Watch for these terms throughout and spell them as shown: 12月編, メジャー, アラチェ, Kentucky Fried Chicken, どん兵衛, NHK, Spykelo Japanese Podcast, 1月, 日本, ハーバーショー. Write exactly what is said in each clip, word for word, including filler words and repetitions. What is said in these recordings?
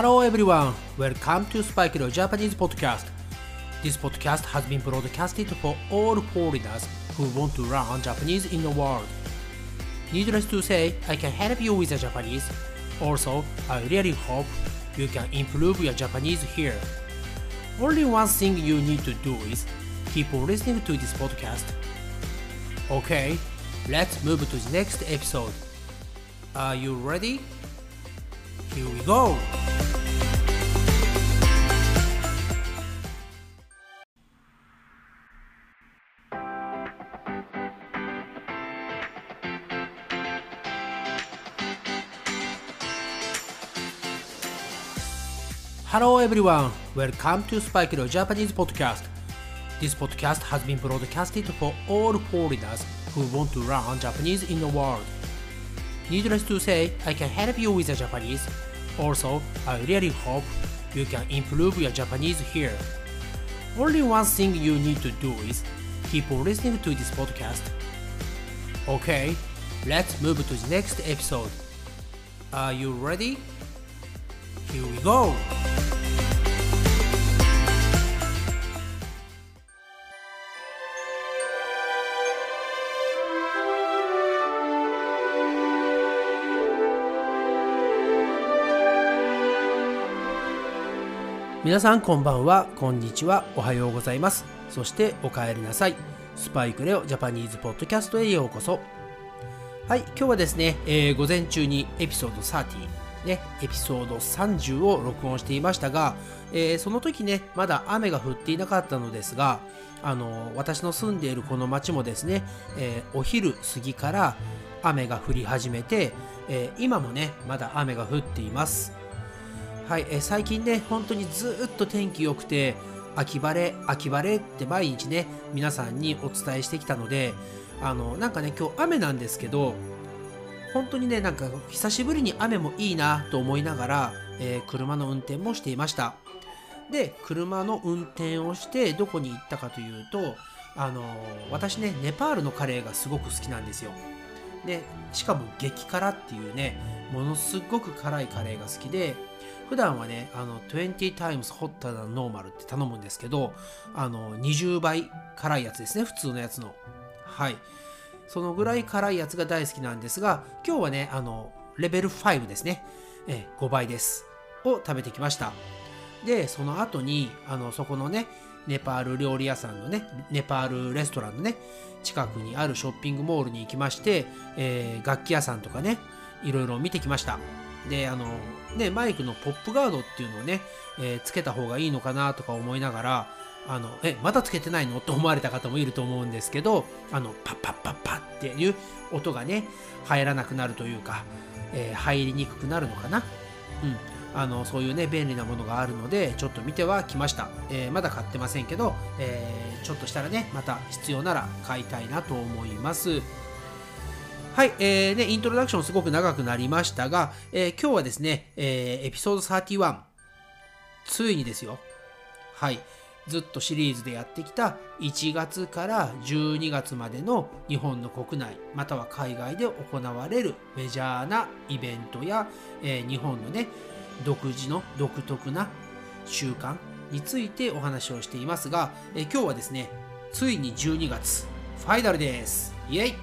Hello everyone, welcome to Spykelo Japanese Podcast. This podcast has been broadcasted for all foreigners who want to learn Japanese in the world. Needless to say, I can help you with the Japanese. Also, I really hope you can improve your Japanese here. Only one thing you need to do is keep on listening to this podcast. Okay, let's move to the next episode. Are you ready? Here we go!Hello everyone, welcome to Spykelo Japanese Podcast. This podcast has been broadcasted for all foreigners who want to learn Japanese in the world. Needless to say, I can help you with the Japanese. Also, I really hope you can improve your Japanese here. Only one thing you need to do is keep on listening to this podcast. Okay, let's move to the next episode. Are you ready? Here we go!皆さんこんばんは、こんにちは、おはようございます。そしてお帰りなさい。スパイクレオジャパニーズポッドキャストへようこそ。はい、今日はですね、えー、午前中にエピソードさんじゅう、ね、エピソードさんじゅうを録音していましたが、えー、その時ね、まだ雨が降っていなかったのですが、あのー、私の住んでいるこの町もですね、えー、お昼過ぎから雨が降り始めて、えー、今もね、まだ雨が降っています。はい、え最近ね、本当にずっと天気良くて、秋晴れ、秋晴れって毎日ね、皆さんにお伝えしてきたので、あの、なんかね、今日雨なんですけど、本当にね、なんか久しぶりに雨もいいなと思いながら、えー、車の運転もしていました。で、車の運転をして、どこに行ったかというと、あの、私ね、ネパールのカレーがすごく好きなんですよ。で、しかも激辛っていうね、ものすごく辛いカレーが好きで、普段はね、あの、トゥエンティータイムズ hotter than normal って頼むんですけど、あの、にじゅうばい辛いやつですね、普通のやつの。はい。そのぐらい辛いやつが大好きなんですが、今日はね、あの、レベルごですね、えごばいです。を食べてきました。で、その後に、あの、そこのね、ネパール料理屋さんのね、ネパールレストランのね、近くにあるショッピングモールに行きまして、えー、楽器屋さんとかね、いろいろ見てきました。で、あの、ね、マイクのポップガードっていうのをね、えー、つけた方がいいのかなとか思いながら、あの、え、まだつけてないのと思われた方もいると思うんですけど、あの、パッパッパッパッっていう音がね、入らなくなるというか、えー、入りにくくなるのかな。うん。あの、そういうね、便利なものがあるので、ちょっと見てはきました。えー、まだ買ってませんけど、えー、ちょっとしたらね、また必要なら買いたいなと思います。はい、えーね、イントロダクションすごく長くなりましたが、えー、今日はですね、えー、エピソードさんじゅういち、ついにですよ。はい、ずっとシリーズでやってきたいちがつからじゅうにがつまでの日本の国内、または海外で行われるメジャーなイベントや、えー、日本のね、独自の独特な習慣についてお話をしていますが、えー、今日はですね、ついにじゅうにがつ、ファイナルです。イエイ！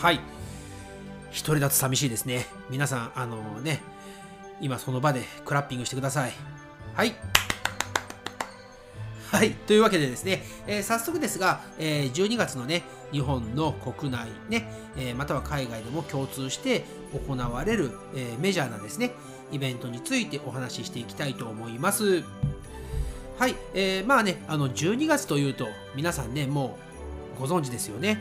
はい、一人だと寂しいですね。皆さん、あのー、ね、今その場でクラッピングしてください。はい。はい、というわけでですね、えー、早速ですが、えー、じゅうにがつのね、日本の国内ね、えー、または海外でも共通して行われる、えー、メジャーなですね、イベントについてお話ししていきたいと思います。はい、えー、まあね、あのじゅうにがつというと、皆さんね、もうご存知ですよね。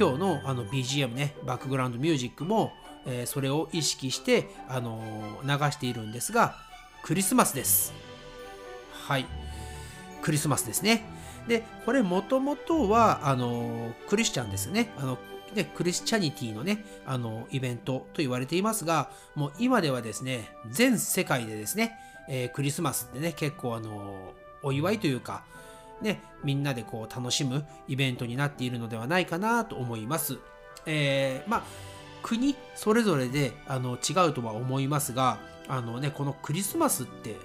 今日のあの ビージーエム ね、バックグラウンドミュージックも、えー、それを意識して、あのー、流しているんですが、クリスマスです。はい。クリスマスですね。で、これもともとは、あのー、クリスチャンですよね。あの、ね、クリスチャニティのね、あのー、イベントと言われていますが、もう今ではですね、全世界でですね、えー、クリスマスってね、結構あのー、お祝いというか、ね、みんなでこう楽しむイベントになっているのではないかなと思います。えー、まあ国それぞれであの違うとは思いますが、あのね、このクリスマスって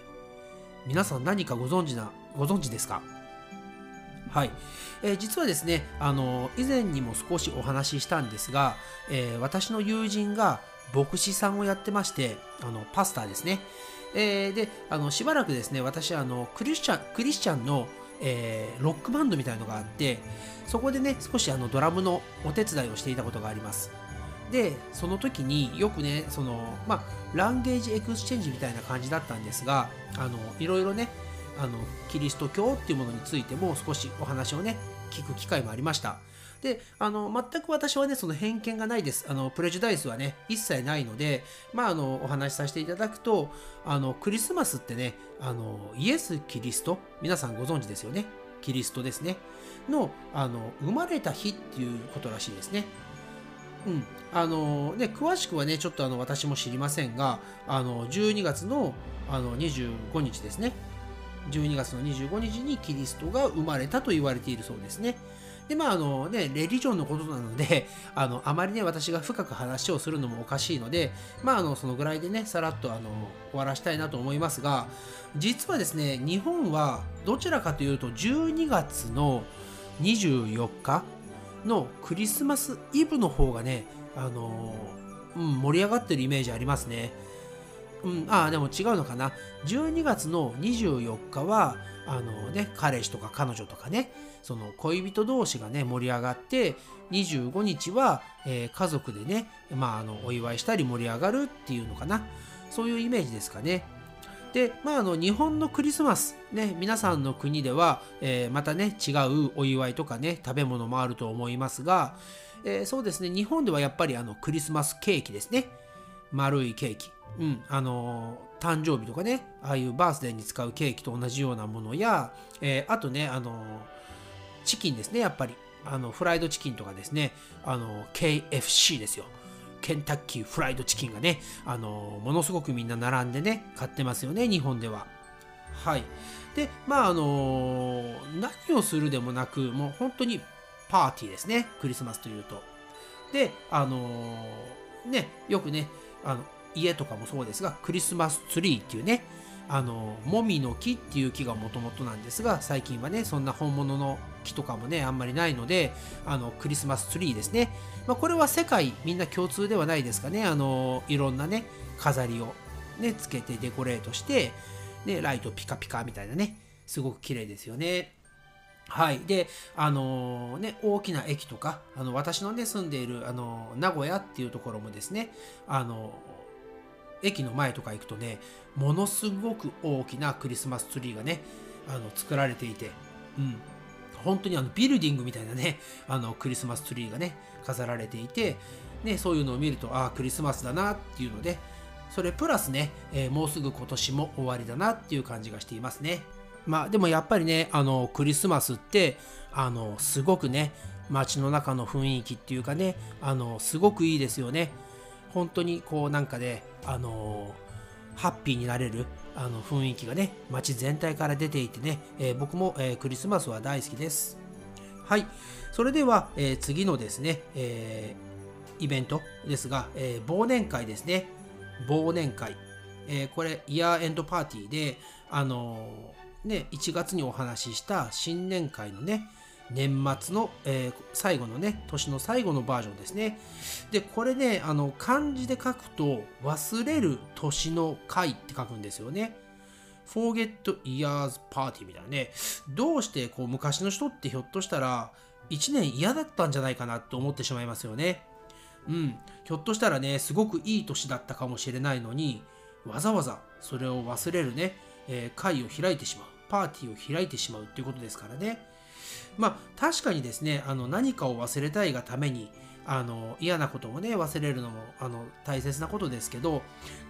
皆さん何かご存知なご存知ですか？はい、えー、実はですね、あの以前にも少しお話ししたんですが、えー、私の友人が牧師さんをやってまして、あのパスターですね、えー、であのしばらくですね、私あのクリスチャンクリスチャンの、えー、ロックバンドみたいのがあって、そこでね少しあのドラムのお手伝いをしていたことがあります。でその時によくね、そのまあランゲージエクスチェンジみたいな感じだったんですが、あのいろいろね、あのキリスト教っていうものについても少しお話をね聞く機会もありました。であの全く私はねその偏見がないです。あのプレジュダイスはね一切ないので、まああのお話しさせていただくと、あのクリスマスってね、あのイエス・キリスト、皆さんご存知ですよね、キリストですねの、あの生まれた日っていうことらしいですね。うん、あのね、詳しくはねちょっとあの私も知りませんが、あのじゅうにがつの、あのにじゅうごにちですね、じゅうにがつのにじゅうごにちにキリストが生まれたと言われているそうですね。でまああのね、レリジョンのことなので、あのあまりね私が深く話をするのもおかしいので、まああのそのぐらいでねさらっとあの終わらしたいなと思いますが、実はですね、日本はどちらかというとじゅうにがつのにじゅうよっかのクリスマスイブの方がね、あのうん、盛り上がってるイメージありますね。うん、ああでも違うのかな、じゅうにがつのにじゅうよっかはあの、ね、彼氏とか彼女とかね、その恋人同士がね盛り上がって、にじゅうごにちは、えー、家族でね、まあ、あのお祝いしたり盛り上がるっていうのかな、そういうイメージですかね。でまあ、あの日本のクリスマス、ね、皆さんの国では、えー、またね違うお祝いとかね食べ物もあると思いますが、えー、そうですね、日本ではやっぱりあのクリスマスケーキですね、丸いケーキ、うん、あの誕生日とかね、ああいうバースデーに使うケーキと同じようなものや、えー、あとねあのチキンですね、やっぱりあのフライドチキンとかですね、あの ケーエフシー ですよ、ケンタッキーフライドチキンがね、あのものすごくみんな並んでね買ってますよね、日本では。はい。でまああの何をするでもなく、もう本当にパーティーですね、クリスマスというと。であのね、よくねあの家とかもそうですが、クリスマスツリーっていうね、あのモミの木っていう木がもともとなんですが、最近はねそんな本物の木とかもねあんまりないので、あのクリスマスツリーですね、まあ、これは世界みんな共通ではないですかね。あのいろんなね飾りをねつけてデコレートして、ね、ライトピカピカみたいなね、すごく綺麗ですよね。はい。で、あのー、ね、大きな駅とか、あの私のね住んでいる、あの名古屋っていうところもですね、あの駅の前とか行くとね、ものすごく大きなクリスマスツリーがねあの作られていて、うん、本当にあのビルディングみたいなね、あのクリスマスツリーがね飾られていて、ね、そういうのを見ると、ああクリスマスだなっていうので、それプラスね、えー、もうすぐ今年も終わりだなっていう感じがしていますね。まあでもやっぱりね、あのクリスマスってあのすごくね街の中の雰囲気っていうかね、あのすごくいいですよね。本当にこうなんかね、あのー、ハッピーになれるあの雰囲気がね街全体から出ていてね、えー、僕も、えー、クリスマスは大好きです。はい。それでは、えー、次のですね、えー、イベントですが、えー、忘年会ですね、忘年会、えー、これイヤーエンドパーティーで、あのー、ねいちがつにお話しした新年会のね年末の、えー、最後のね年の最後のバージョンですね。でこれね、あの漢字で書くと忘れる年の会って書くんですよね。 Forget Year's Party みたいなね。どうしてこう昔の人ってひょっとしたらいちねん嫌だったんじゃないかなと思ってしまいますよね。うん、ひょっとしたらねすごくいい年だったかもしれないのに、わざわざそれを忘れるね、えー、会を開いてしまう、パーティーを開いてしまうっていうことですからね。まあ確かにですね、あの何かを忘れたいがためにあの嫌なことをね忘れるのもあの大切なことですけど、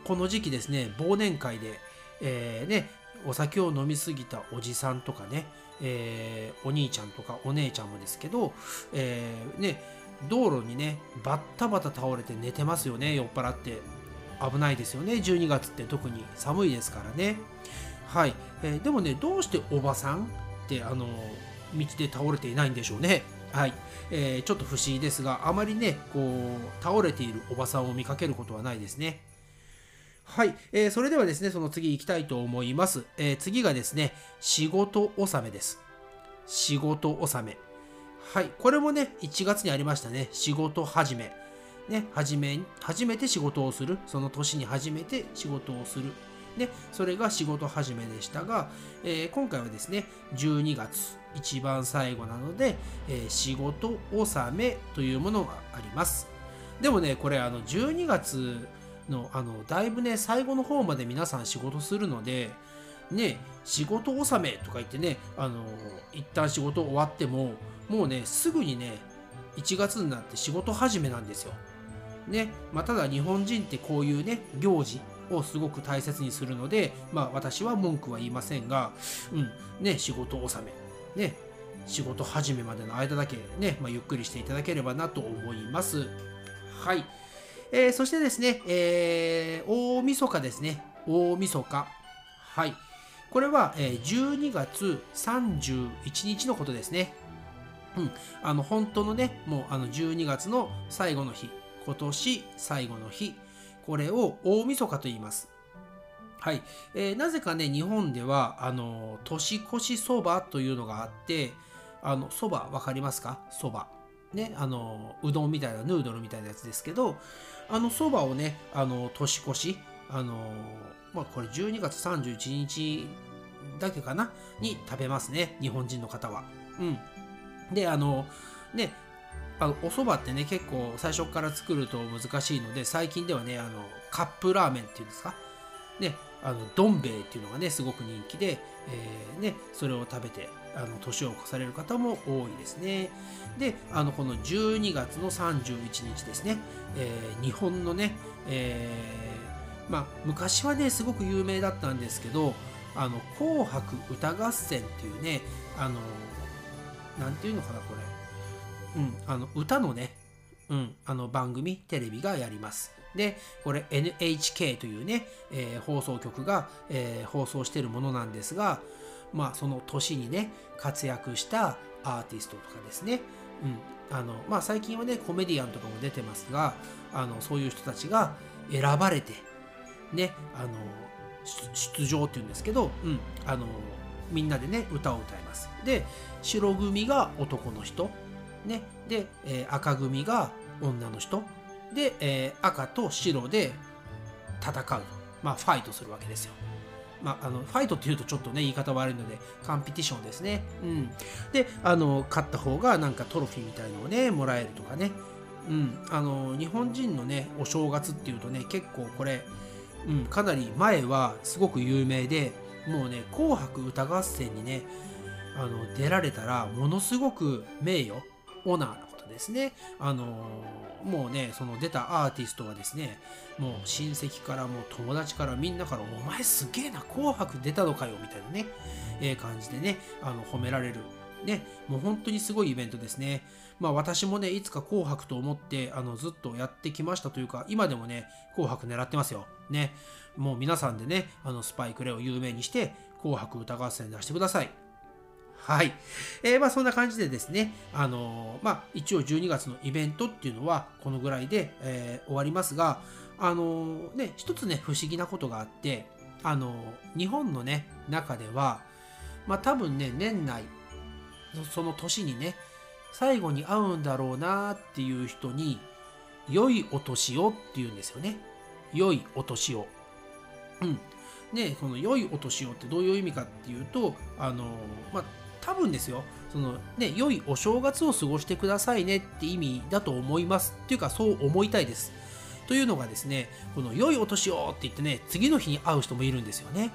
この時期ですね忘年会で、えーね、お酒を飲みすぎたおじさんとかね、えー、お兄ちゃんとかお姉ちゃんもですけど、えーね、道路にねバッタバタ倒れて寝てますよね、酔っ払って。危ないですよね、じゅうにがつって特に寒いですからね。はい、えー、でもねどうしておばさんってあの道で倒れていないんでしょうね。はい、えー、ちょっと不思議ですが、あまりねこう倒れているおばさんを見かけることはないですね。はい、えー、それではですね、その次行きたいと思います。えー、次がですね、仕事納めです。仕事納め、はい、これもねいちがつにありましたね。仕事始めね、初め、初めて仕事をする、その年に初めて仕事をする、ね、それが仕事始めでしたが、えー、今回はですねじゅうにがつ一番最後なので、えー、仕事納めというものがあります。でもね、これあのじゅうにがつの、あのだいぶね最後の方まで皆さん仕事するのでね、仕事納めとか言ってね、あの一旦仕事終わってももうねすぐにねいちがつになって仕事始めなんですよね。まあ、ただ日本人ってこういうね行事をすごく大切にするので、まあ、私は文句は言いませんが、うんね、仕事納め、ね、仕事始めまでの間だけ、ね、まあ、ゆっくりしていただければなと思います。はい、えー、そしてですね、えー、大晦日ですね。大晦日、はい、これはじゅうにがつさんじゅういちにちのことですね。うん、あの本当のねもうあのじゅうにがつの最後の日、今年最後の日、これを大晦日と言います。はい、えー、なぜかね日本ではあの年越しそばというのがあって、あのそば分かりますか？そばね、あのうどんみたいなヌードルみたいなやつですけど、あのそばをねあの年越しあの、まあ、これじゅうにがつさんじゅういちにちだけかなに食べますね、日本人の方は。うんであのねあのお蕎麦ってね結構最初から作ると難しいので、最近ではねあのカップラーメンっていうんですかね、あのどん兵衛っていうのがねすごく人気で、えーね、それを食べてあの年を越される方も多いですね。であのこのじゅうにがつのさんじゅういちにちですね、えー、日本のね、えー、まあ昔はねすごく有名だったんですけど、あの紅白歌合戦っていうねあのなんていうのかなこれ、うん、あの歌のね、うん、あの番組テレビがやります。でこれ エヌエイチケー というね、えー、放送局が、えー、放送しているものなんですが、まあその年にね活躍したアーティストとかですね、うん、あのまあ最近はねコメディアンとかも出てますが、あのそういう人たちが選ばれてねあの出場っていうんですけど、うん、あのみんなでね歌を歌います。で白組が男の人、ね、で、えー、赤組が女の人で、えー、赤と白で戦うと、まあ、ファイトするわけですよ。まあ、あのファイトっていうとちょっとね言い方悪いのでカンピティションですね。うん、であの勝った方がなんかトロフィーみたいのをねもらえるとかね、うん、あの日本人のねお正月っていうとね結構これ、うん、かなり前はすごく有名で、もうね紅白歌合戦にねあの出られたらものすごく名誉オナーなことですね。あのもうねその出たアーティストはですねもう親戚からもう友達からみんなから「お前すげえな紅白出たのかよ」みたいなね、えー、感じでねあの褒められるね、もう本当にすごいイベントですね。まあ私もねいつか紅白と思ってあのずっとやってきましたというか、今でもね紅白狙ってますよね。もう皆さんでねあのスパイクレを有名にして紅白歌合戦出してください。はい、えー、まあそんな感じでですね、あのー、まあ一応じゅうにがつのイベントっていうのはこのぐらいで、えー、終わりますが、あのー、ね一つね不思議なことがあって、あのー、日本のね中ではまあ多分ね年内その年にね最後に会うんだろうなっていう人に良いお年をっていうんですよね。良いお年を、うんね、この良いお年をってどういう意味かっていうと、あのまあ多分ですよその、ね、良いお正月を過ごしてくださいねって意味だと思いますっていうか、そう思いたいです。というのがですね、この良いお年をって言ってね次の日に会う人もいるんですよね。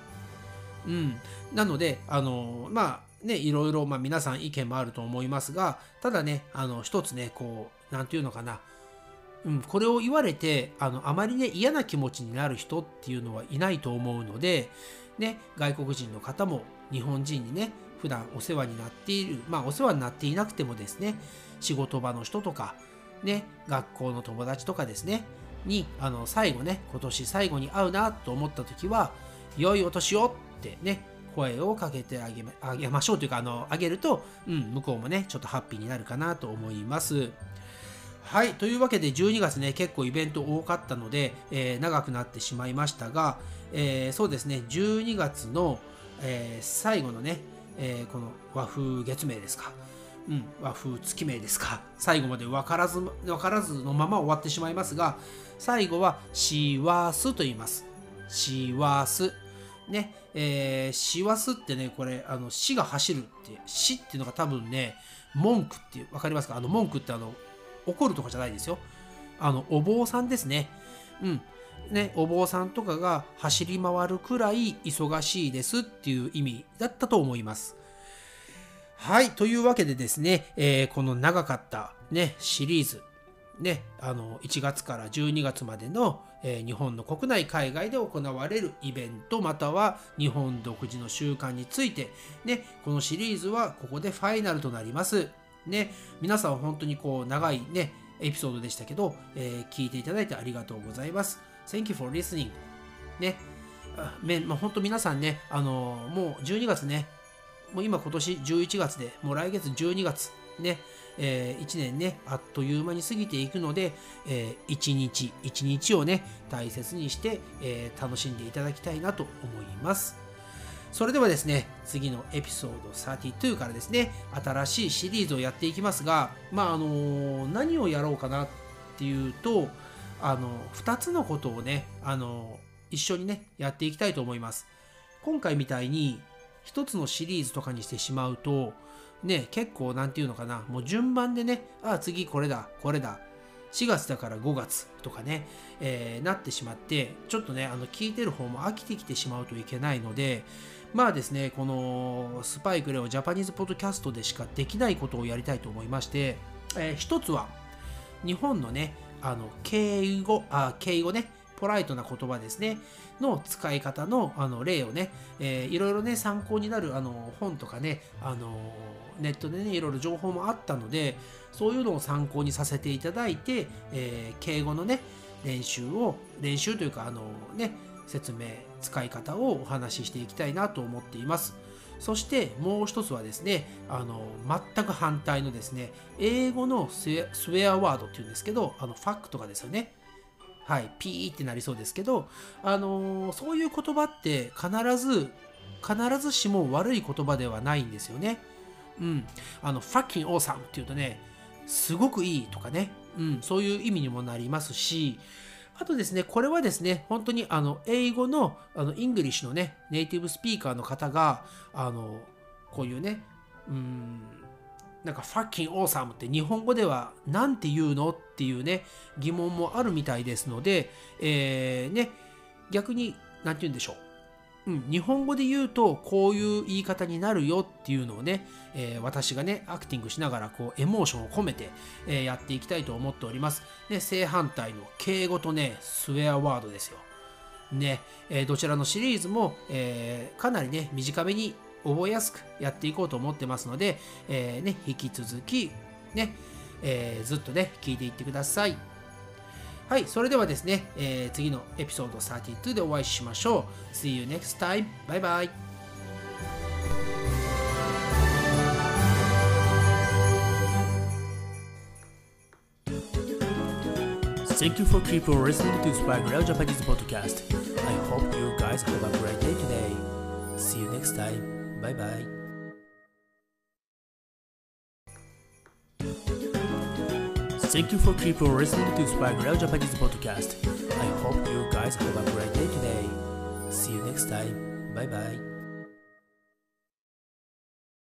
うん、なのであのまあね、いろいろ、まあ、皆さん意見もあると思いますが、ただねあの一つねこう何て言うのかな、うん、これを言われて あのあまりね嫌な気持ちになる人っていうのはいないと思うので、ね、外国人の方も日本人にね普段お世話になっている、まあお世話になっていなくてもですね仕事場の人とか、ね、学校の友達とかですねにあの最後ね今年最後に会うなと思った時は「良いお年を」ってね声をかけてあ げ, あげましょうというか、あのあげると、うん、向こうもねちょっとハッピーになるかなと思います。はい、というわけでじゅうにがつね結構イベント多かったので、えー、長くなってしまいましたが、えー、そうですねじゅうにがつの、えー、最後のね、えー、この和風月明ですか、うん、和風月明ですか、最後まで分からず分からずのまま終わってしまいますが、最後はしわすと言います。しわすね、えー、しわすってね、これあのしが走るってしっていうのが多分ね文句って分かりますか。あの文句ってあの怒るとかじゃないですよ、あのお坊さんですね。うんね、お坊さんとかが走り回るくらい忙しいですっていう意味だったと思います。はい、というわけでですね、えー、この長かった、ね、シリーズ、ね、あのいちがつからじゅうにがつまでの、えー、日本の国内海外で行われるイベントまたは日本独自の習慣について、ね、このシリーズはここでファイナルとなります、ね、皆さん本当にこう長い、ね、エピソードでしたけど、えー、聞いていただいてありがとうございます。 Thank you for listening、ね、あ、め、まあ、本当皆さんね、あのー、もうじゅうにがつね、もう今今年じゅういちがつで、もう来月じゅうにがつね、えー、いちねんね、あっという間に過ぎていくので、えー、一日一日をね、大切にして、えー、楽しんでいただきたいなと思います。それではですね、次のエピソードさんじゅうにからですね、新しいシリーズをやっていきますが、まああのー、何をやろうかなっていうと、あのー、ふたつのことをね、あのー、一緒にね、やっていきたいと思います。今回みたいに、一つのシリーズとかにしてしまうと、ね、結構なんていうのかな、もう順番でね、あ、次これだ、これだ、しがつだからごがつとかね、えー、なってしまって、ちょっとね、あの聞いてる方も飽きてきてしまうといけないので、まあですね、このスパイクレオジャパニーズポッドキャストでしかできないことをやりたいと思いまして、えー、一つは、日本のね、あの敬語、あ、敬語ね、ポライトな言葉ですねの使い方 の, あの例をね、えー、いろいろね参考になるあの本とかね、あのネットでねいろいろ情報もあったので、そういうのを参考にさせていただいて、えー、敬語のね練習を練習というかあのね説明使い方をお話ししていきたいなと思っています。そしてもう一つはですね、あの全く反対のですね、英語のスウェアワードっていうんですけど、あのファックとかですよね。はい、ピーってなりそうですけど、あのー、そういう言葉って必ず必ずしも悪い言葉ではないんですよね。うん、あのファッキンオーサムっていうとね、すごくいいとかね、うん、そういう意味にもなりますし、あとですね、これはですね、本当にあの英語のあのイングリッシュのねネイティブスピーカーの方があのこういうね、うん。なんかファッキンオーサムって日本語ではなんて言うのっていうね疑問もあるみたいですので、えーね、逆になんて言うんでしょう、うん、日本語で言うとこういう言い方になるよっていうのをね、えー、私がねアクティングしながらこうエモーションを込めて、えー、やっていきたいと思っております、ね、正反対の敬語とねスウェアワードですよ、ねえー、どちらのシリーズも、えー、かなりね短めに覚えやすくやっていこうと思ってますので、えーね、引き続き、ねえー、ずっとね聞いていってください。はい、それではですね、えー、次のエピソードさんじゅうにでお会いしましょう。 See you next time. Bye bye. Thank you for people listening to Spykelo Japanese Podcast. I hope you guys have a great day today. See you next time.バイバイ。Thank you for people listening to Spykelo Japanese Podcast. I hope you guys have a great day today. See you next time. Bye bye.